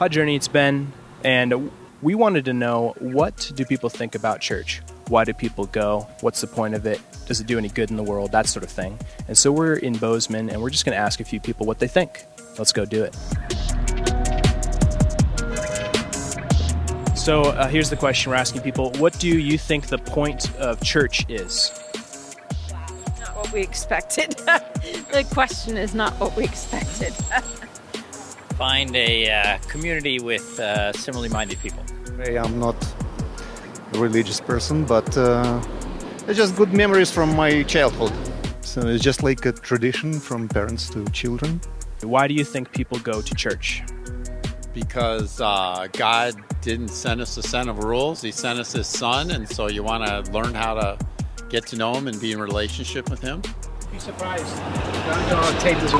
how Journey it's been, and we wanted to know, what do people think about church? Why do people go? What's the point of it? Does it do any good in the world? That sort of thing. And so we're in Bozeman, and we're just going to ask a few people what they think. Let's go do it. So here's the question we're asking people. What do you think the point of church is? Not what we expected. The question is not what we expected. Find a community with similarly minded people. I'm not a religious person, but it's just good memories from my childhood. So it's just like a tradition from parents to children. Why do you think people go to church? Because God didn't send us a set of rules. He sent us His Son, and so you want to learn how to get to know Him and be in relationship with Him. Be surprised. I'll take this.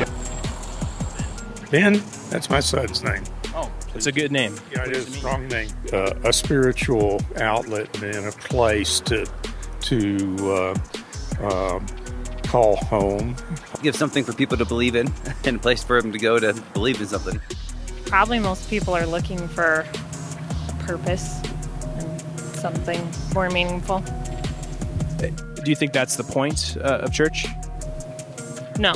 Ben, that's my son's name. Oh, it's a good name. Yeah, it is a strong name. A spiritual outlet and a place to call home. Give something for people to believe in, and a place for them to go to believe in something. Probably most people are looking for purpose and something more meaningful. Do you think that's the point of church? No.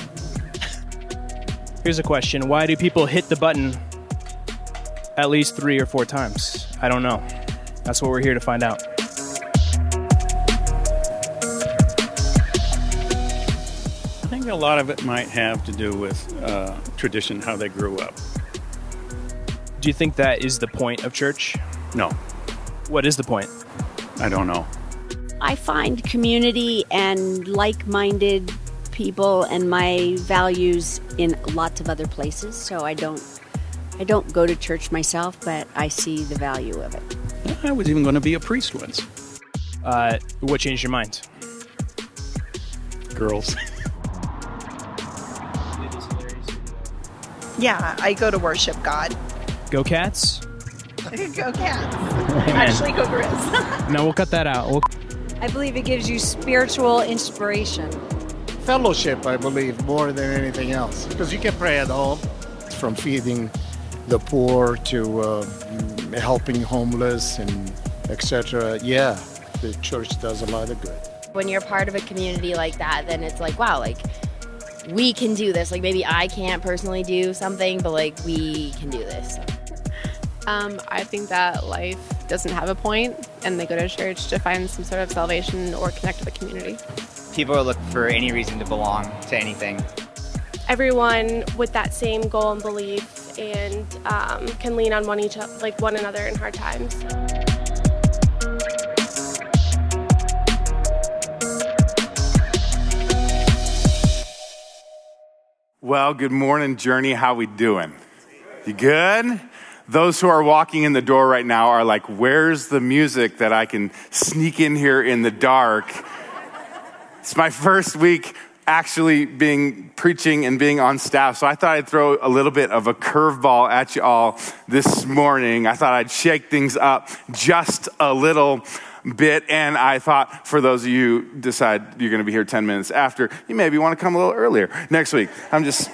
Here's a question. Why do people hit the button at least 3 or 4 times? I don't know. That's what we're here to find out. I think a lot of it might have to do with tradition, how they grew up. Do you think that is the point of church? No. What is the point? I don't know. I find community and like-minded people and my values in lots of other places, so I don't go to church myself, but I see the value of it. I was even going to be a priest once. What changed your mind? Girls. Yeah, I go to worship God. Go Cats? Go Cats. Actually, go Grizz. No, we'll cut that out. I believe it gives you spiritual inspiration. Fellowship, I believe, more than anything else. Because you can pray at home. From feeding the poor to helping homeless and etc. Yeah, the church does a lot of good. When you're part of a community like that, then it's like, wow, like, we can do this. Like, maybe I can't personally do something, but, like, we can do this. I think that life doesn't have a point, and they go to church to find some sort of salvation or connect with the community. People are looking for any reason to belong to anything. Everyone with that same goal and belief, and can lean on one another in hard times. Well, good morning, Journey. How we doing? You good? Those who are walking in the door right now are like, where's the music that I can sneak in here in the dark? It's my first week actually preaching and being on staff, so I thought I'd throw a little bit of a curveball at you all this morning. I thought I'd shake things up just a little bit, and I thought for those of you who decide you're going to be here 10 minutes after, you maybe want to come a little earlier next week. I'm just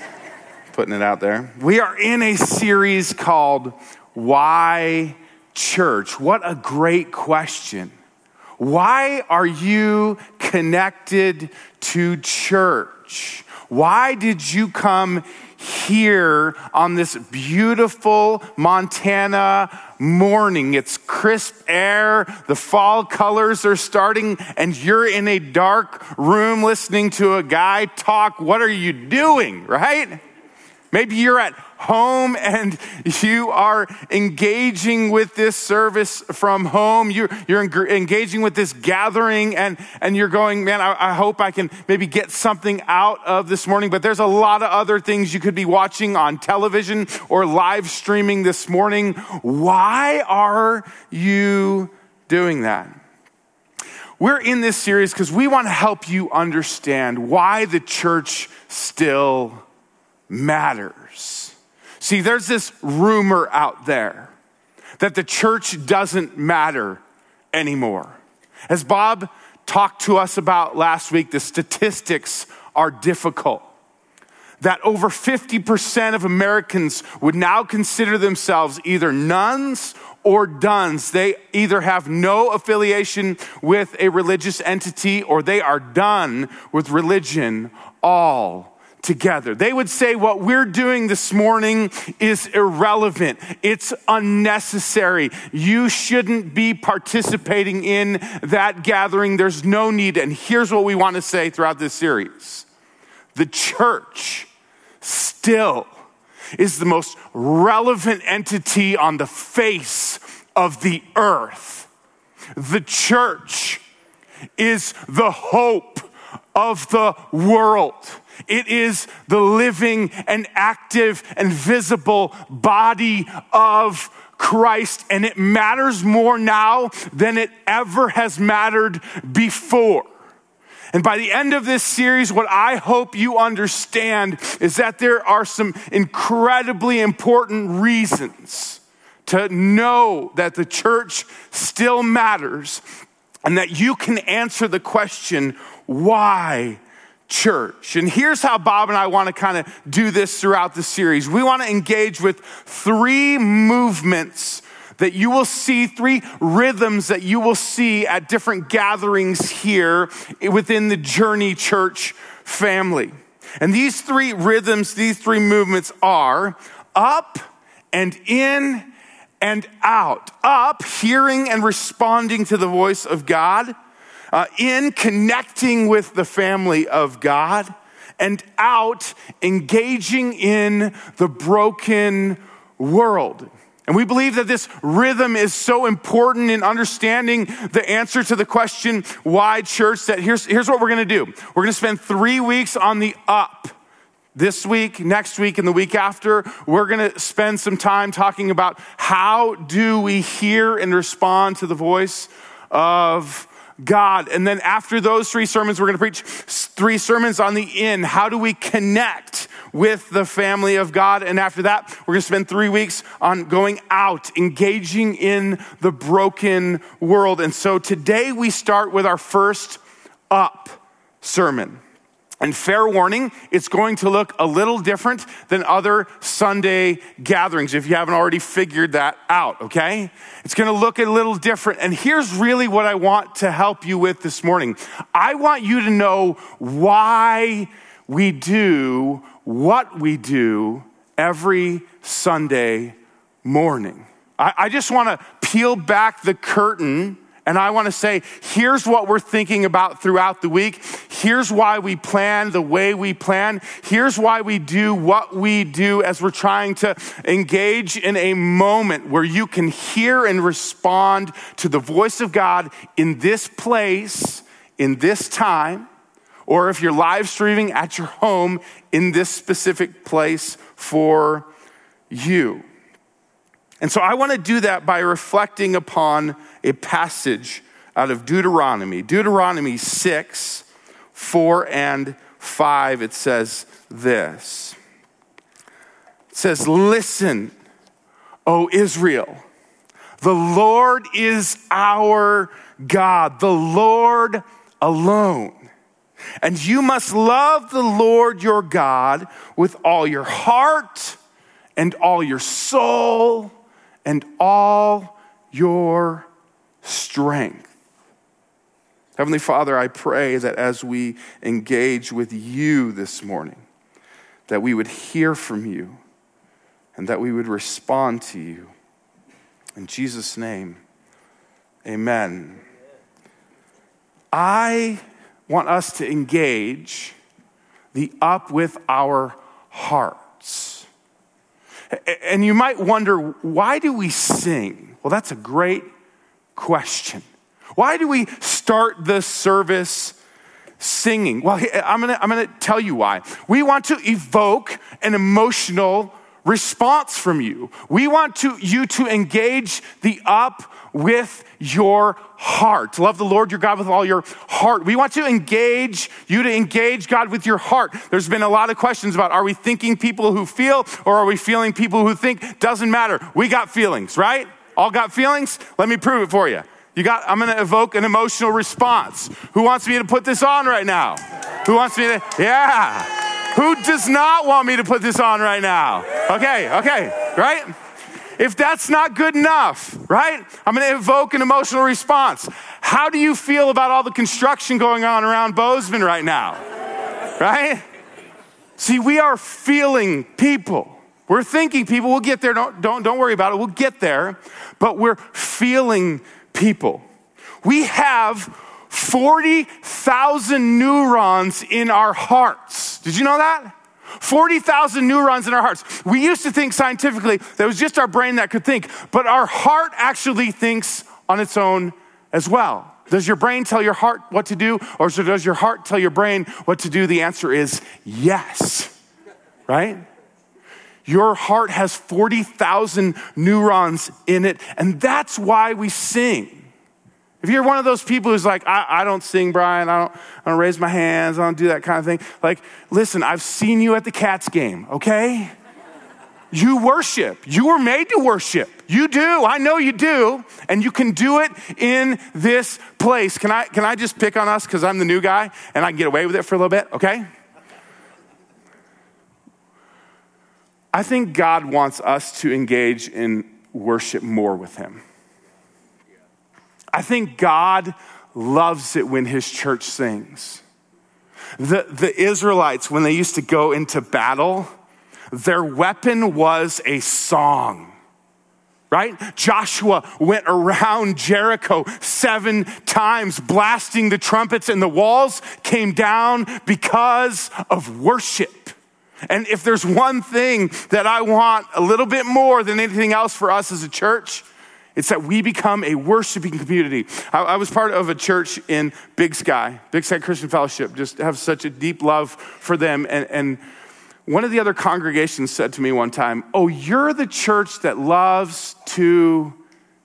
putting it out there. We are in a series called Why Church? What a great question. Why are you connected to church? Why did you come here on this beautiful Montana morning? It's crisp air, the fall colors are starting, and you're in a dark room listening to a guy talk. What are you doing, right? Maybe you're at home and you are engaging with this service from home. You're engaging with this gathering and you're going, man, I hope I can maybe get something out of this morning. But there's a lot of other things you could be watching on television or live streaming this morning. Why are you doing that? We're in this series because we want to help you understand why the church still matters. See, there's this rumor out there that the church doesn't matter anymore. As Bob talked to us about last week, the statistics are difficult. that over 50% of Americans would now consider themselves either nuns or duns. They either have no affiliation with a religious entity or they are done with religion all together. They would say what we're doing this morning is irrelevant. It's unnecessary. You shouldn't be participating in that gathering. There's no need. And here's what we want to say throughout this series. The church still is the most relevant entity on the face of the earth. The church is the hope of the world. It is the living and active and visible body of Christ, and it matters more now than it ever has mattered before. And by the end of this series, what I hope you understand is that there are some incredibly important reasons to know that the church still matters and that you can answer the question, why church? And here's how Bob and I want to kind of do this throughout the series. We want to engage with three movements that you will see, three rhythms that you will see at different gatherings here within the Journey Church family. And these three rhythms, these three movements are up and in and out. Up, hearing and responding to the voice of God. In, connecting with the family of God. And out, engaging in the broken world. And we believe that this rhythm is so important in understanding the answer to the question, why church? That here's what we're going to do. We're going to spend 3 weeks on the up. This week, next week, and the week after, we're going to spend some time talking about how do we hear and respond to the voice of God. And then after those three sermons, we're going to preach three sermons on the in. How do we connect with the family of God? And after that, we're going to spend 3 weeks on going out, engaging in the broken world. And so today we start with our first up sermon. And fair warning, it's going to look a little different than other Sunday gatherings, if you haven't already figured that out, okay? It's going to look a little different. And here's really what I want to help you with this morning. I want you to know why we do what we do every Sunday morning. I just want to peel back the curtain. And I want to say, here's what we're thinking about throughout the week. Here's why we plan the way we plan. Here's why we do what we do as we're trying to engage in a moment where you can hear and respond to the voice of God in this place, in this time, or if you're live streaming at your home, in this specific place for you. And so I want to do that by reflecting upon a passage out of Deuteronomy. Deuteronomy 6, 4 and 5, it says this. It says, "Listen, O Israel, the Lord is our God, the Lord alone. And you must love the Lord your God with all your heart and all your soul and all your strength." Heavenly Father, I pray that as we engage with you this morning, that we would hear from you and that we would respond to you. In Jesus' name, amen. I want us to engage the up with our hearts. And you might wonder, why do we sing? Well, that's a great question. Why do we start the service singing? Well, I'm gonna tell you why. We want to evoke an emotional response from you. We want you to engage the up with your heart. Love the Lord your God with all your heart. We want to engage you to engage God with your heart. There's been a lot of questions about, are we thinking people who feel or are we feeling people who think? Doesn't matter. We got feelings, right? All got feelings? Let me prove it for you. I'm going to evoke an emotional response. Who wants me to put this on right now? Who wants me to? Yeah. Who does not want me to put this on right now? Okay, right? If that's not good enough, right? I'm gonna evoke an emotional response. How do you feel about all the construction going on around Bozeman right now? Right? See, we are feeling people. We're thinking people, we'll get there, don't worry about it, we'll get there, but we're feeling people. We have 40,000 neurons in our hearts. Did you know that? 40,000 neurons in our hearts. We used to think scientifically that it was just our brain that could think, but our heart actually thinks on its own as well. Does your brain tell your heart what to do, or does your heart tell your brain what to do? The answer is yes, right? Your heart has 40,000 neurons in it, and that's why we sing. If you're one of those people who's like, I don't sing, Brian, I don't raise my hands, I don't do that kind of thing. Like, listen, I've seen you at the Cats game, okay? You worship. You were made to worship. You do. I know you do. And you can do it in this place. Can I just pick on us because I'm the new guy and I can get away with it for a little bit, okay? I think God wants us to engage in worship more with him. I think God loves it when his church sings. The Israelites, when they used to go into battle, their weapon was a song. Right? Joshua went around Jericho 7 times blasting the trumpets, and the walls came down because of worship. And if there's one thing that I want a little bit more than anything else for us as a church, it's that we become a worshiping community. I was part of a church in Big Sky Christian Fellowship, just have such a deep love for them. And one of the other congregations said to me one time, "Oh, you're the church that loves to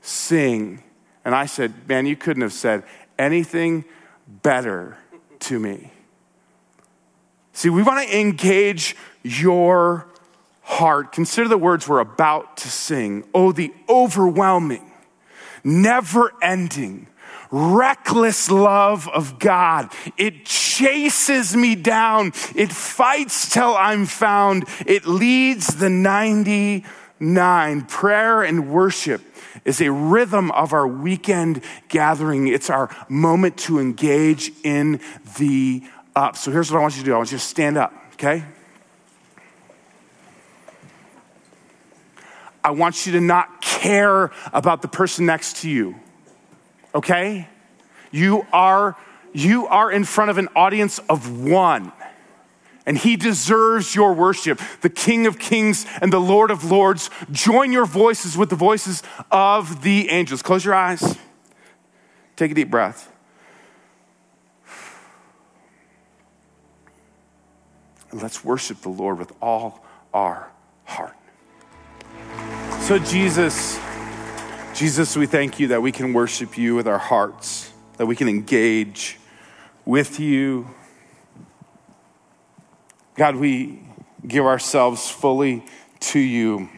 sing." And I said, "Man, you couldn't have said anything better to me." See, we want to engage your heart. Consider the words we're about to sing. Oh, the overwhelming, never-ending, reckless love of God. It chases me down. It fights till I'm found. It leads the 99. Prayer and worship is a rhythm of our weekend gathering. It's our moment to engage in the up. So here's what I want you to do. I want you to stand up, okay? I want you to not care about the person next to you, okay? You are in front of an audience of one, and he deserves your worship. The King of Kings and the Lord of Lords, join your voices with the voices of the angels. Close your eyes. Take a deep breath. And let's worship the Lord with all our heart. So Jesus, we thank you that we can worship you with our hearts, that we can engage with you. God, we give ourselves fully to you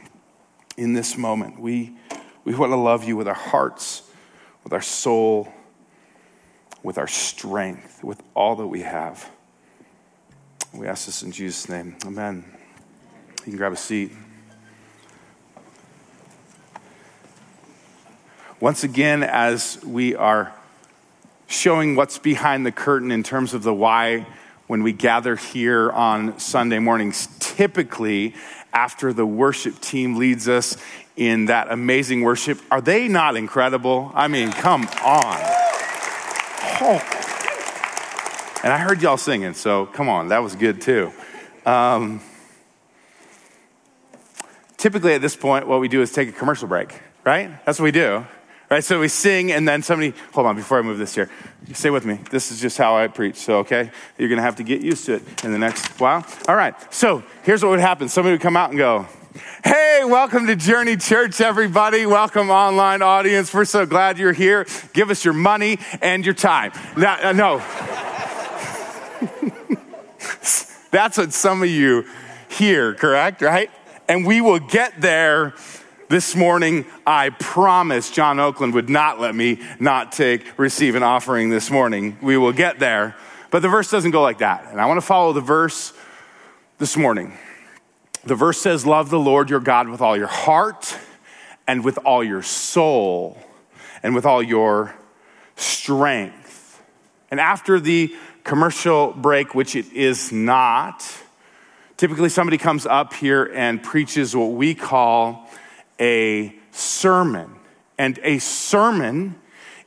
in this moment. We want to love you with our hearts, with our soul, with our strength, with all that we have. We ask this in Jesus' name. Amen. You can grab a seat. Once again, as we are showing what's behind the curtain in terms of the why, when we gather here on Sunday mornings, typically after the worship team leads us in that amazing worship, are they not incredible? I mean, come on. Oh. And I heard y'all singing, so come on, that was good too. Typically at this point, what we do is take a commercial break, right? That's what we do. Right, so we sing, and then somebody, hold on, before I move this here, stay with me. This is just how I preach, so okay? You're going to have to get used to it in the next while. All right, so here's what would happen. Somebody would come out and go, "Hey, welcome to Journey Church, everybody. Welcome, online audience. We're so glad you're here. Give us your money and your time." No. That's what some of you hear, correct, right? And we will get there. This morning, I promise John Oakland would not let me not receive an offering this morning. We will get there. But the verse doesn't go like that. And I want to follow the verse this morning. The verse says, love the Lord your God with all your heart and with all your soul and with all your strength. And after the commercial break, which it is not, typically somebody comes up here and preaches what we call a sermon. And a sermon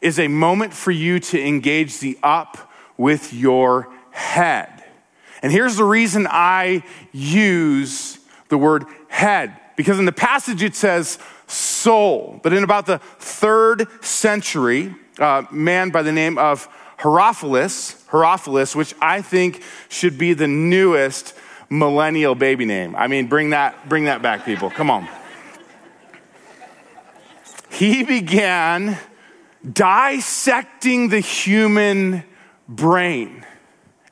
is a moment for you to engage the up with your head. And here's the reason I use the word head, because in the passage it says soul, but in about the 3rd century, a man by the name of Herophilus, which I think should be the newest millennial baby name. I mean, bring that back, people. Come on. He began dissecting the human brain.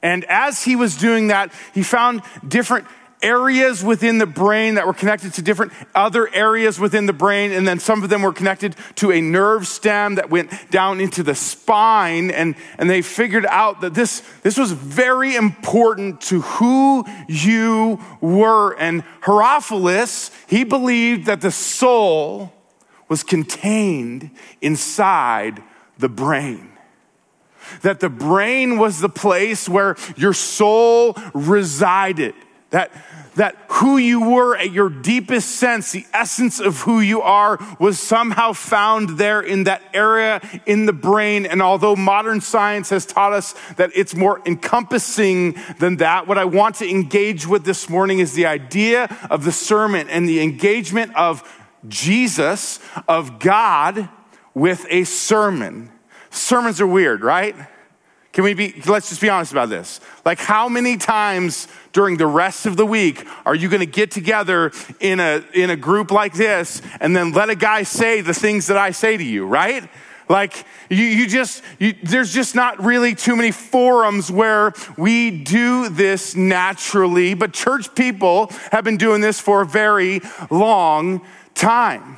And as he was doing that, he found different areas within the brain that were connected to different other areas within the brain. And then some of them were connected to a nerve stem that went down into the spine. And they figured out that this was very important to who you were. And Herophilus, he believed that the soul was contained inside the brain. That the brain was the place where your soul resided. That who you were at your deepest sense, the essence of who you are, was somehow found there in that area in the brain. And although modern science has taught us that it's more encompassing than that, what I want to engage with this morning is the idea of the sermon and the engagement of Jesus, of God, with a sermon. Sermons are weird, right? Let's just be honest about this. Like, how many times during the rest of the week are you going to get together in a group like this and then let a guy say the things that I say to you, right? Like, there's just not really too many forums where we do this naturally, but church people have been doing this for a very long time.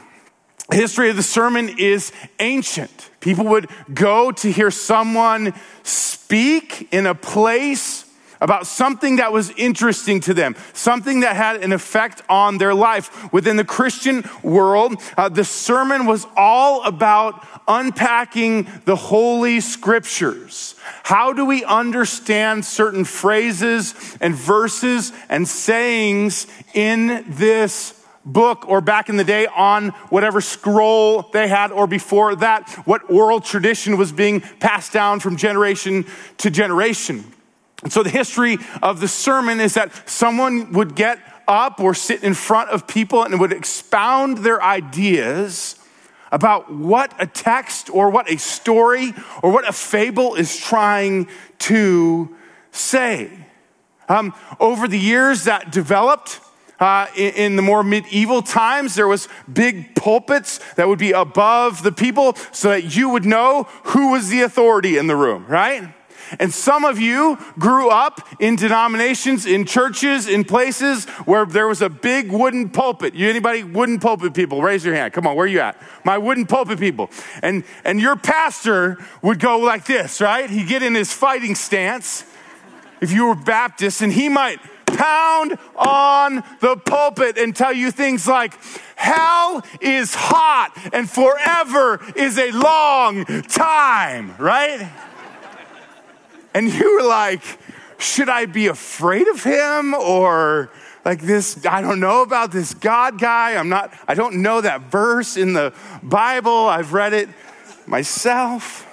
The history of the sermon is ancient. People would go to hear someone speak in a place about something that was interesting to them, something that had an effect on their life. Within the Christian world, the sermon was all about unpacking the Holy Scriptures. How do we understand certain phrases and verses and sayings in this book, or back in the day on whatever scroll they had, or before that, what oral tradition was being passed down from generation to generation. And so the history of the sermon is that someone would get up or sit in front of people and would expound their ideas about what a text or what a story or what a fable is trying to say. Over the years that developed. In the more medieval times, there was big pulpits that would be above the people so that you would know who was the authority in the room, right? And some of you grew up in denominations, in churches, in places where there was a big wooden pulpit. Anybody wooden pulpit people? Raise your hand. Come on, where are you at? My wooden pulpit people. And your pastor would go like this, right? He'd get in his fighting stance, if you were Baptist, and he might pound on the pulpit and tell you things like, hell is hot and forever is a long time, right? And you were like, should I be afraid of him? Or like this, I don't know about this God guy. I don't know that verse in the Bible. I've read it myself.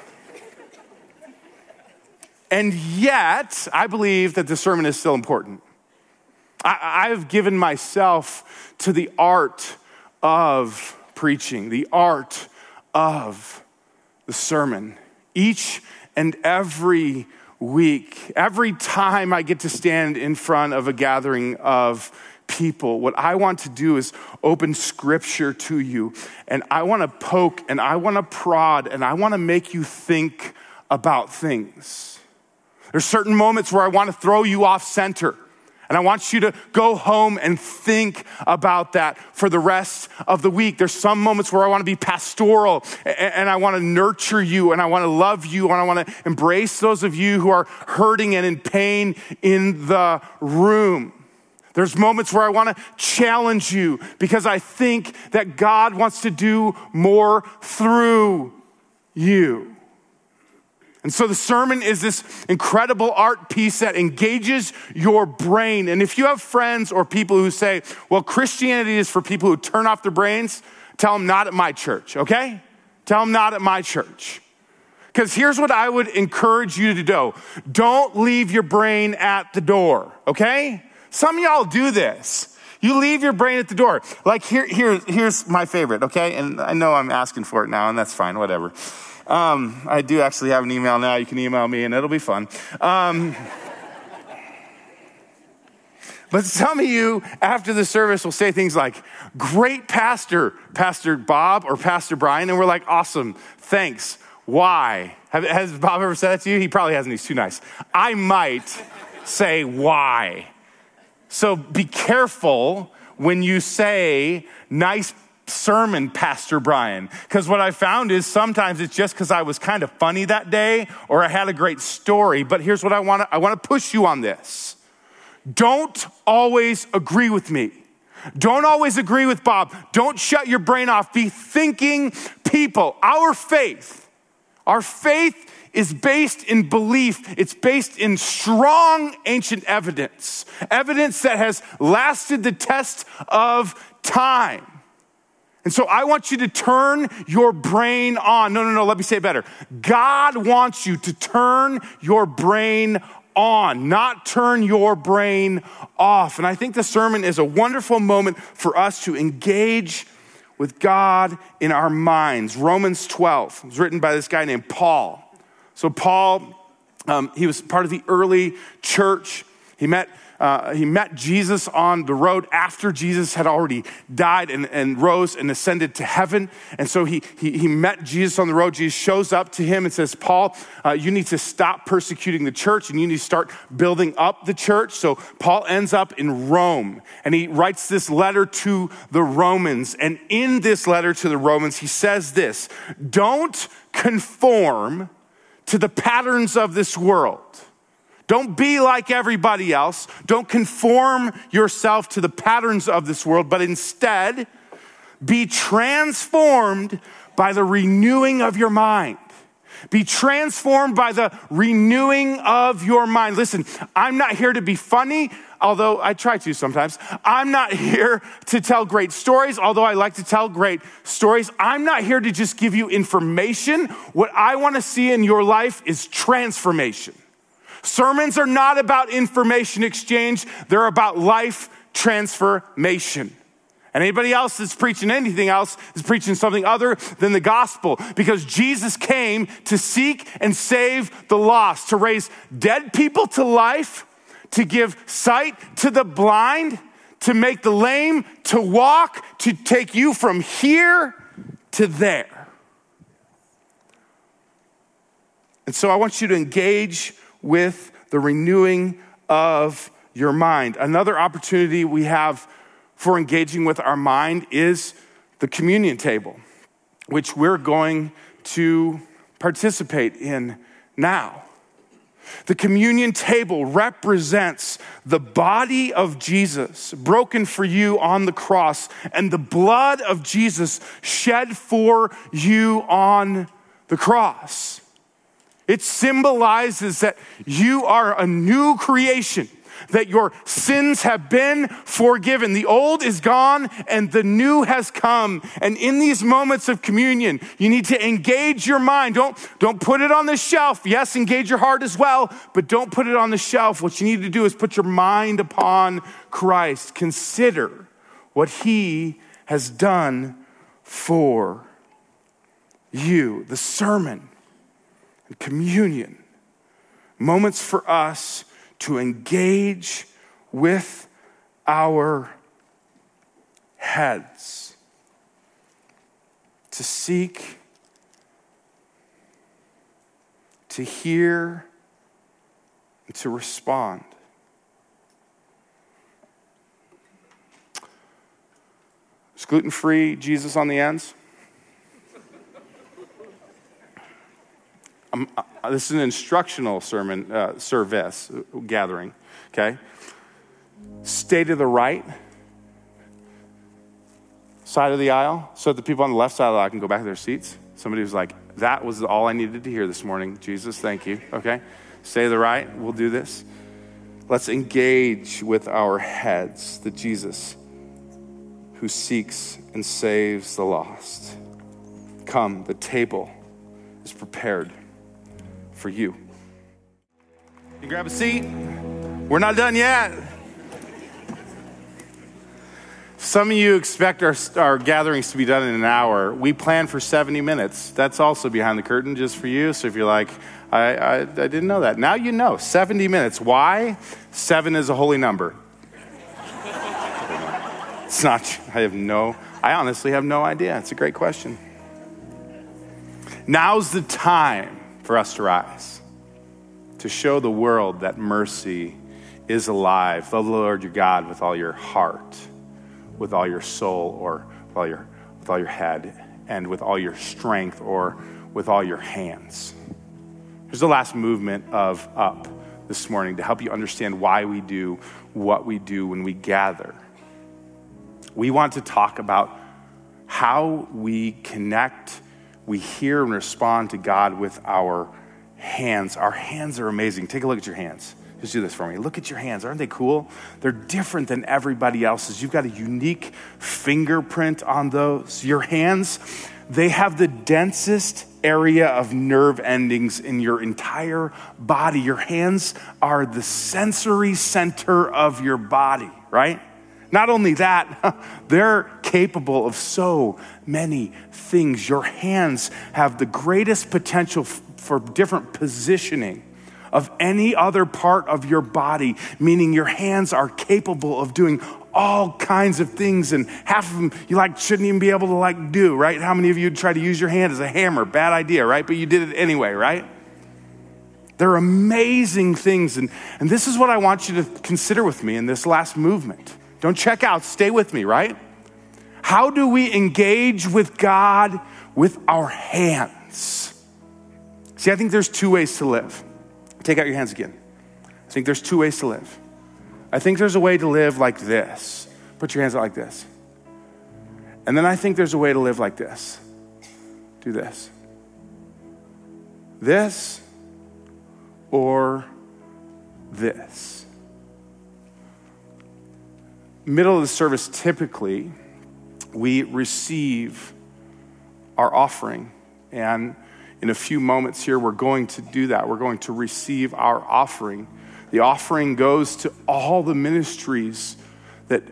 And yet, I believe that the sermon is still important. I've given myself to the art of preaching, the art of the sermon. Each and every week, every time I get to stand in front of a gathering of people, what I want to do is open Scripture to you, and I want to poke, and I want to prod, and I want to make you think about things. There's certain moments where I want to throw you off center. And I want you to go home and think about that for the rest of the week. There's some moments where I want to be pastoral and I want to nurture you and I want to love you and I want to embrace those of you who are hurting and in pain in the room. There's moments where I want to challenge you because I think that God wants to do more through you. And so the sermon is this incredible art piece that engages your brain. And if you have friends or people who say, well, Christianity is for people who turn off their brains, tell them not at my church, okay? Tell them not at my church. Because here's what I would encourage you to do. Don't leave your brain at the door, okay? Some of y'all do this. You leave your brain at the door. Like here's my favorite, okay? And I know I'm asking for it now, and that's fine, whatever. I do actually have an email now. You can email me and it'll be fun. But some of you after the service will say things like, great pastor, Pastor Bob or Pastor Brian. And we're like, awesome, thanks. Why? Has Bob ever said that to you? He probably hasn't, he's too nice. I might say why. So be careful when you say nice sermon, Pastor Brian, because what I found is sometimes it's just because I was kind of funny that day or I had a great story. But here's what I want to push you on this. Don't always agree with me. Don't always agree with Bob. Don't shut your brain off. Be thinking people. Our faith is based in belief. It's based in strong ancient evidence that has lasted the test of time. And so I want you to turn your brain on. No, let me say it better. God wants you to turn your brain on, not turn your brain off. And I think the sermon is a wonderful moment for us to engage with God in our minds. Romans 12 was written by this guy named Paul. So Paul, he was part of the early church. He met Jesus on the road after Jesus had already died and rose and ascended to heaven. And so he met Jesus on the road. Jesus shows up to him and says, Paul, you need to stop persecuting the church and you need to start building up the church. So Paul ends up in Rome and he writes this letter to the Romans. And in this letter to the Romans, he says this, don't conform to the patterns of this world. Don't be like everybody else. Don't conform yourself to the patterns of this world, but instead be transformed by the renewing of your mind. Be transformed by the renewing of your mind. Listen, I'm not here to be funny, although I try to sometimes. I'm not here to tell great stories, although I like to tell great stories. I'm not here to just give you information. What I want to see in your life is transformation. Sermons are not about information exchange. They're about life transformation. And anybody else that's preaching anything else is preaching something other than the gospel, because Jesus came to seek and save the lost, to raise dead people to life, to give sight to the blind, to make the lame to walk, to take you from here to there. And so I want you to engage with the renewing of your mind. Another opportunity we have for engaging with our mind is the communion table, which we're going to participate in now. The communion table represents the body of Jesus broken for you on the cross and the blood of Jesus shed for you on the cross. It symbolizes that you are a new creation, that your sins have been forgiven. The old is gone and the new has come. And in these moments of communion, you need to engage your mind. Don't put it on the shelf. Yes, engage your heart as well, but don't put it on the shelf. What you need to do is put your mind upon Christ. Consider what he has done for you. The sermon and communion, moments for us to engage with our heads, to seek, to hear, and to respond. Is gluten-free Jesus on the ends? This is an instructional sermon, service, gathering, okay? stay to the right side of the aisle so that the people on the left side of the aisle can go back to their seats. Somebody was like, that was all I needed to hear this morning. Jesus, thank you. Okay, stay to the right. We'll do this. Let's engage with our heads, the Jesus who seeks and saves the lost. Come, the table is prepared for you. You can grab a seat. We're not done yet. Some of you expect our gatherings to be done in an hour. We plan for 70 minutes. That's also behind the curtain just for you. So if you're like, I didn't know that. Now you know, 70 minutes. Why? 7 is a holy number. It's not, I honestly have no idea. It's a great question. Now's the time for us to rise, to show the world that mercy is alive. Love the Lord your God with all your heart, with all your soul, or with all your head, and with all your strength, or with all your hands. Here's the last movement of Up this morning to help you understand why we do what we do when we gather. We want to talk about how we connect, we hear and respond to God with our hands. Our hands are amazing. Take a look at your hands. Just do this for me. Look at your hands. Aren't they cool? They're different than everybody else's. You've got a unique fingerprint on those. Your hands, they have the densest area of nerve endings in your entire body. Your hands are the sensory center of your body, right? Not only that, they're capable of so many things. Your hands have the greatest potential for different positioning of any other part of your body, meaning your hands are capable of doing all kinds of things, and half of them you shouldn't even be able to do, right? How many of you try to use your hand as a hammer? Bad idea, right? But you did it anyway, right? They're amazing things, and this is what I want you to consider with me in this last movement. Don't check out, stay with me, right? How do we engage with God with our hands? See, I think there's two ways to live. Take out your hands again. I think there's two ways to live. I think there's a way to live like this. Put your hands out like this. And then I think there's a way to live like this. Do this. This or this. Middle of the service, typically, we receive our offering. And in a few moments here, we're going to do that. We're going to receive our offering. The offering goes to all the ministries that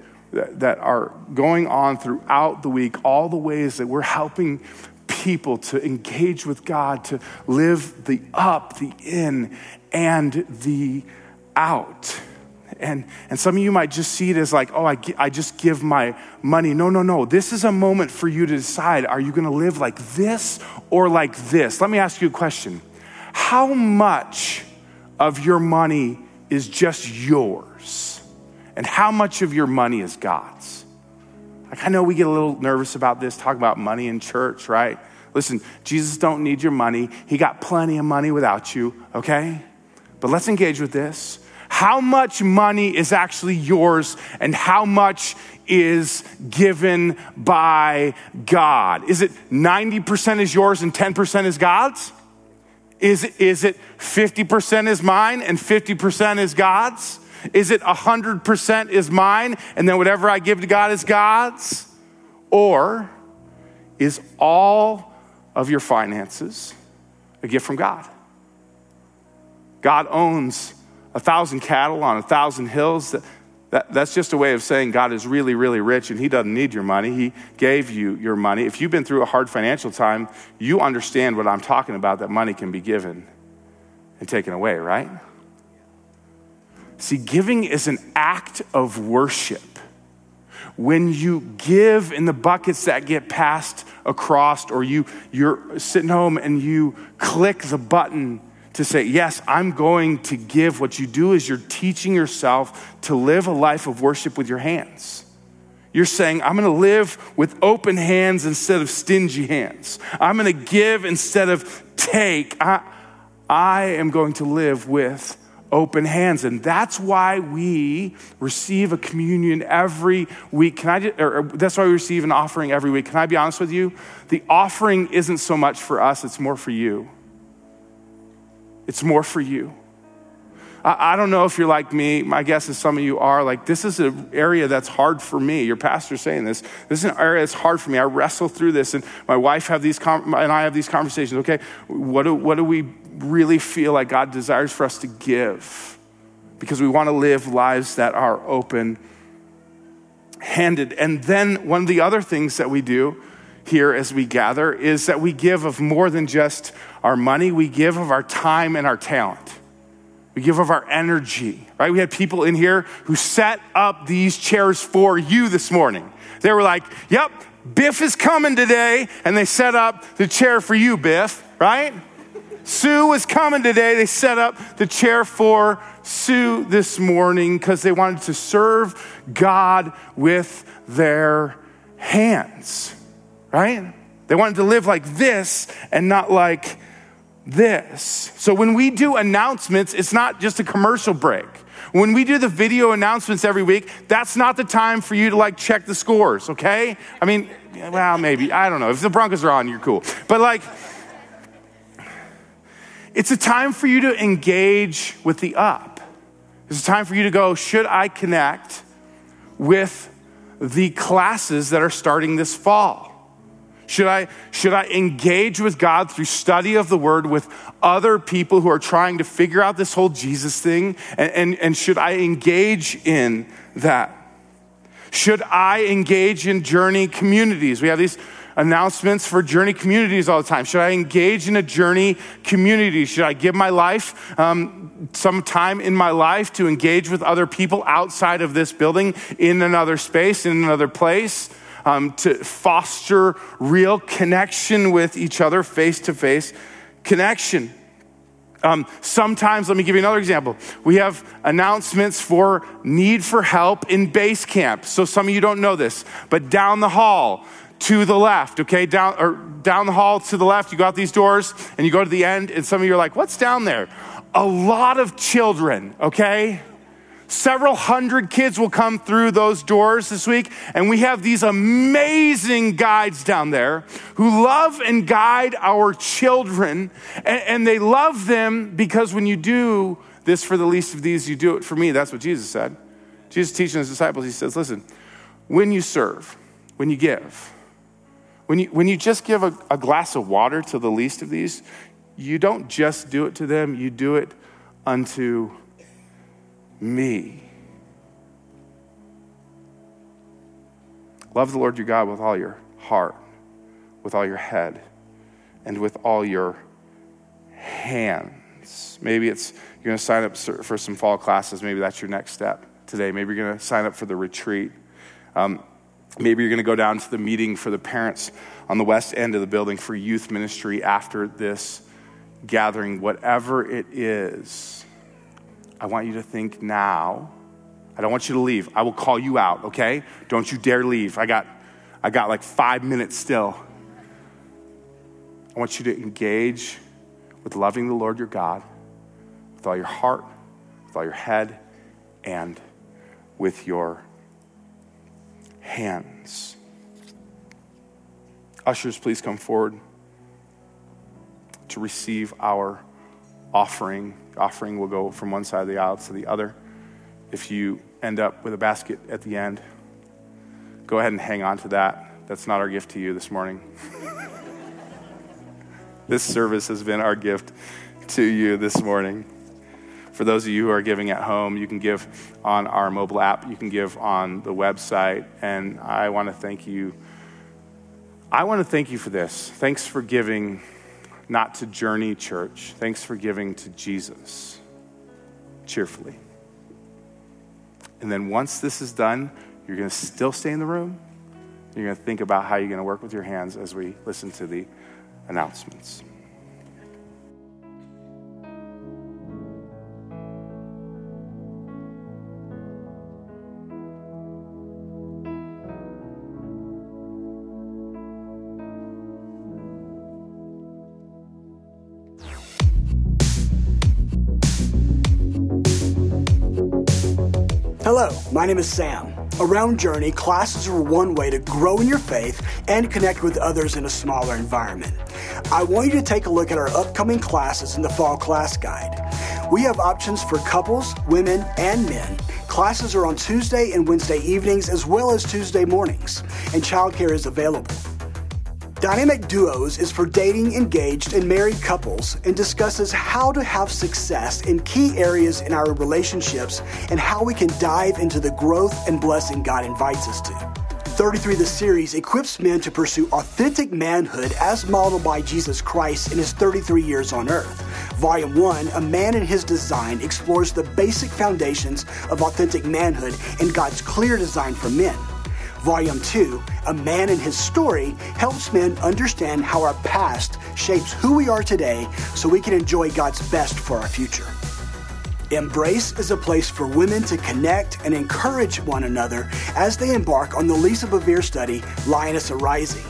are going on throughout the week, all the ways that we're helping people to engage with God, to live the up, the in, and the out. And some of you might just see it as I just give my money. No. This is a moment for you to decide, are you going to live like this or like this? Let me ask you a question. How much of your money is just yours? And how much of your money is God's? I know we get a little nervous about this, talking about money in church, right? Listen, Jesus don't need your money. He got plenty of money without you, okay? But let's engage with this. How much money is actually yours and how much is given by God? Is it 90% is yours and 10% is God's? Is it 50% is mine and 50% is God's? Is it 100% is mine and then whatever I give to God is God's? Or is all of your finances a gift from God? God owns 1,000 cattle on 1,000 hills. That's just a way of saying God is really, really rich and he doesn't need your money. He gave you your money. If you've been through a hard financial time, you understand what I'm talking about, that money can be given and taken away, right? See, giving is an act of worship. When you give in the buckets that get passed across, or you're sitting home and you click the button to say, yes, I'm going to give. What you do is you're teaching yourself to live a life of worship with your hands. You're saying, I'm going to live with open hands instead of stingy hands. I'm going to give instead of take. I am going to live with open hands. And that's why we receive a communion every week. That's why we receive an offering every week. Can I be honest with you? The offering isn't so much for us, it's more for you. It's more for you. I don't know if you're like me. My guess is some of you are like, this is an area that's hard for me. Your pastor's saying this. This is an area that's hard for me. I wrestle through this, and my wife and I have these conversations. Okay, what do we really feel like God desires for us to give? Because we want to live lives that are open-handed. And then one of the other things that we do here as we gather is that we give of more than just our money. We give of our time and our talent. We give of our energy, right? We had people in here who set up these chairs for you this morning. They were like, yep, Biff is coming today. And they set up the chair for you, Biff, right? Sue is coming today. They set up the chair for Sue this morning because they wanted to serve God with their hands, right? They wanted to live like this and not like this. So when we do announcements, it's not just a commercial break. When we do the video announcements every week, that's not the time for you to like check the scores, okay? I mean, well, maybe, I don't know. If the Broncos are on, you're cool. But like, it's a time for you to engage with the up. It's a time for you to go, should I connect with the classes that are starting this fall? Should I engage with God through study of the word with other people who are trying to figure out this whole Jesus thing? And should I engage in that? Should I engage in Journey communities? We have these announcements for Journey communities all the time. Should I engage in a Journey community? Should I give my life, some time in my life to engage with other people outside of this building, in another space, in another place? To foster real connection with each other, face-to-face connection. Sometimes, let me give you another example. We have announcements for need for help in Base Camp. So some of you don't know this, but down the hall to the left, okay? Down the hall to the left, you go out these doors and you go to the end, and some of you are like, what's down there? A lot of children, okay? Several hundred kids will come through those doors this week, and we have these amazing guides down there who love and guide our children, and they love them because when you do this for the least of these, you do it for me. That's what Jesus said. Jesus teaching his disciples, he says, listen, when you serve, when you give, when you just give a glass of water to the least of these, you don't just do it to them, you do it unto me. Love the Lord your God with all your heart, with all your head, and with all your hands. Maybe it's you're going to sign up for some fall classes. Maybe that's your next step today. Maybe you're going to sign up for the retreat. Maybe you're going to go down to the meeting for the parents on the west end of the building for youth ministry after this gathering. Whatever it is, I want you to think now. I don't want you to leave. I will call you out, okay? Don't you dare leave. I got like 5 minutes still. I want you to engage with loving the Lord your God with all your heart, with all your head, and with your hands. Ushers, please come forward to receive our offering. Offering will go from one side of the aisle to the other. If you end up with a basket at the end, go ahead and hang on to that. That's not our gift to you this morning. This service has been our gift to you this morning. For those of you who are giving at home, you can give on our mobile app. You can give on the website. And I want to thank you. I want to thank you for this. Thanks for giving not to Journey Church. Thanks for giving to Jesus cheerfully. And then once this is done, you're going to still stay in the room. You're going to think about how you're going to work with your hands as we listen to the announcements. Hello, my name is Sam. Around Journey, classes are one way to grow in your faith and connect with others in a smaller environment. I want you to take a look at our upcoming classes in the Fall Class Guide. We have options for couples, women, and men. Classes are on Tuesday and Wednesday evenings as well as Tuesday mornings, and childcare is available. Dynamic Duos is for dating, engaged, and married couples and discusses how to have success in key areas in our relationships and how we can dive into the growth and blessing God invites us to. 33 The Series equips men to pursue authentic manhood as modeled by Jesus Christ in his 33 years on earth. Volume 1, A Man and His Design, explores the basic foundations of authentic manhood and God's clear design for men. Volume 2, A Man and His Story, helps men understand how our past shapes who we are today so we can enjoy God's best for our future. Embrace is a place for women to connect and encourage one another as they embark on the Lisa Bevere study, Lioness Arising,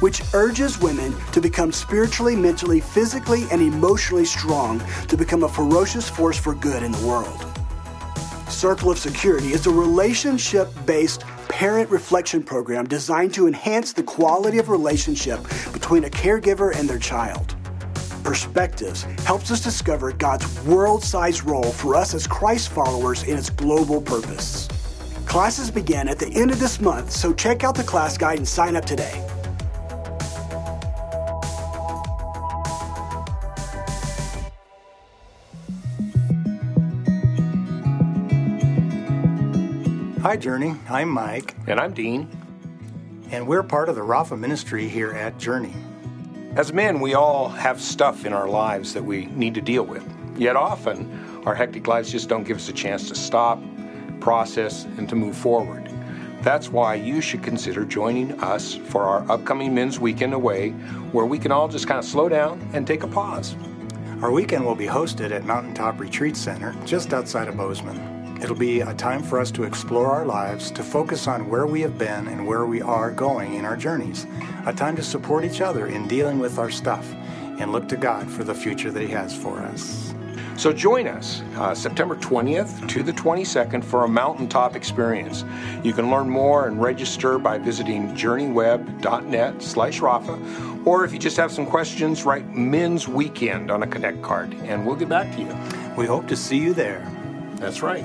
which urges women to become spiritually, mentally, physically, and emotionally strong to become a ferocious force for good in the world. Circle of Security is a relationship-based parent reflection program designed to enhance the quality of relationship between a caregiver and their child. Perspectives helps us discover God's world-sized role for us as Christ followers in its global purpose. Classes begin at the end of this month, so check out the class guide and sign up today. Hi, Journey. I'm Mike. And I'm Dean. And we're part of the Rafa ministry here at Journey. As men, we all have stuff in our lives that we need to deal with. Yet often, our hectic lives just don't give us a chance to stop, process, and to move forward. That's why you should consider joining us for our upcoming Men's Weekend Away, where we can all just kind of slow down and take a pause. Our weekend will be hosted at Mountaintop Retreat Center, just outside of Bozeman. It'll be a time for us to explore our lives, to focus on where we have been and where we are going in our journeys. A time to support each other in dealing with our stuff and look to God for the future that He has for us. So join us September 20th to the 22nd for a Mountaintop experience. You can learn more and register by visiting journeyweb.net/Rafa, or if you just have some questions, write Men's Weekend on a Connect card and we'll get back to you. We hope to see you there. That's right.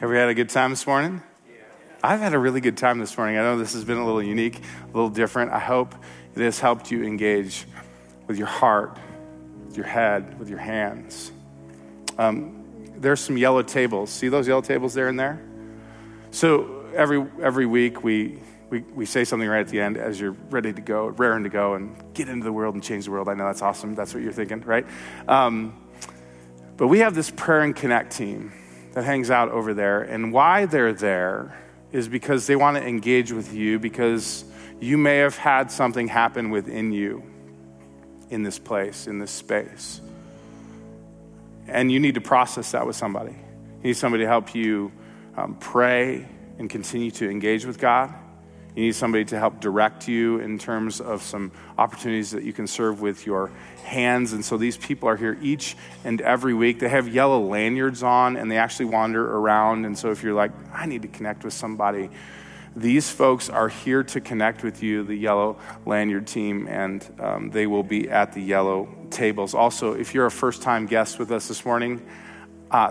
Have we had a good time this morning? Yeah. I've had a really good time this morning. I know this has been a little unique, a little different. I hope this helped you engage with your heart, with your head, with your hands. There's some yellow tables. See those yellow tables there and there? So every week we say something right at the end as you're ready to go, raring to go, and get into the world and change the world. I know that's awesome. That's what you're thinking, right? But we have this prayer and connect team that hangs out over there. And why they're there is because they want to engage with you, because you may have had something happen within you in this place, in this space. And you need to process that with somebody. You need somebody to help you pray and continue to engage with God. You need somebody to help direct you in terms of some opportunities that you can serve with your hands. And so these people are here each and every week. They have yellow lanyards on and they actually wander around. And so if you're like, I need to connect with somebody, these folks are here to connect with you, the yellow lanyard team, and they will be at the yellow tables. Also, if you're a first-time guest with us this morning,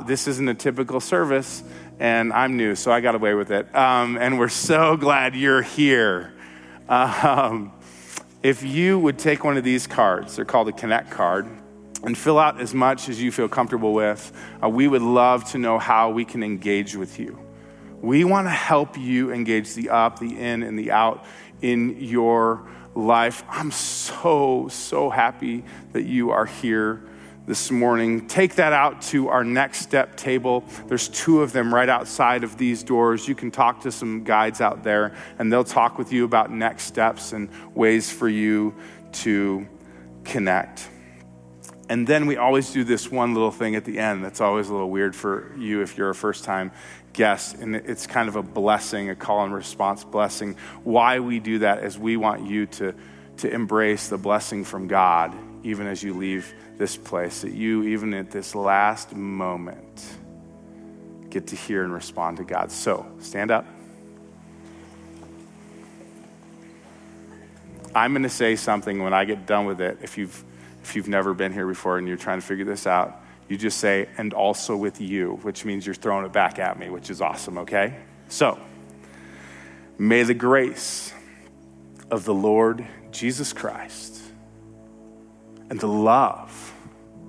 this isn't a typical service, and I'm new, so I got away with it. And we're so glad you're here. If you would take one of these cards, they're called a Connect card, and fill out as much as you feel comfortable with, we would love to know how we can engage with you. We want to help you engage the up, the in, and the out in your life. I'm so happy that you are here this morning. Take that out to our next step table. There's two of them right outside of these doors. You can talk to some guides out there and they'll talk with you about next steps and ways for you to connect. And then we always do this one little thing at the end that's always a little weird for you if you're a first-time guest, and it's kind of a blessing, a call and response blessing. Why we do that is we want you to embrace the blessing from God even as you leave this place, that you, even at this last moment, get to hear and respond to God. So, stand up. I'm going to say something when I get done with it. If you've never been here before and you're trying to figure this out, you just say, and also with you, which means you're throwing it back at me, which is awesome, okay? So, may the grace of the Lord Jesus Christ and the love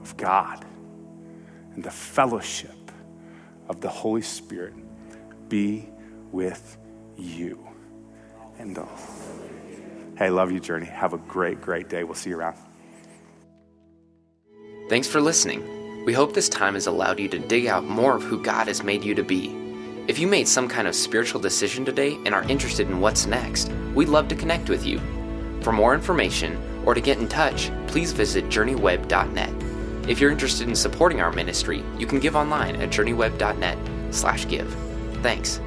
of God and the fellowship of the Holy Spirit be with you. And all. Hey, love you, Journey. Have a great, great day. We'll see you around. Thanks for listening. We hope this time has allowed you to dig out more of who God has made you to be. If you made some kind of spiritual decision today and are interested in what's next, we'd love to connect with you. For more information or to get in touch, please visit journeyweb.net. If you're interested in supporting our ministry, you can give online at journeyweb.net/give. Thanks.